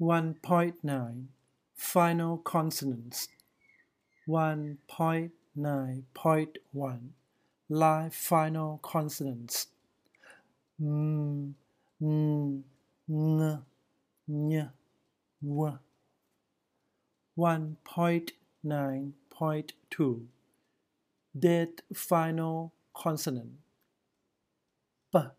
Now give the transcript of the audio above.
1.9 Final consonants 1.9.1 Live final consonants ng, ng, ny, w 1.9.2 Dead final consonant p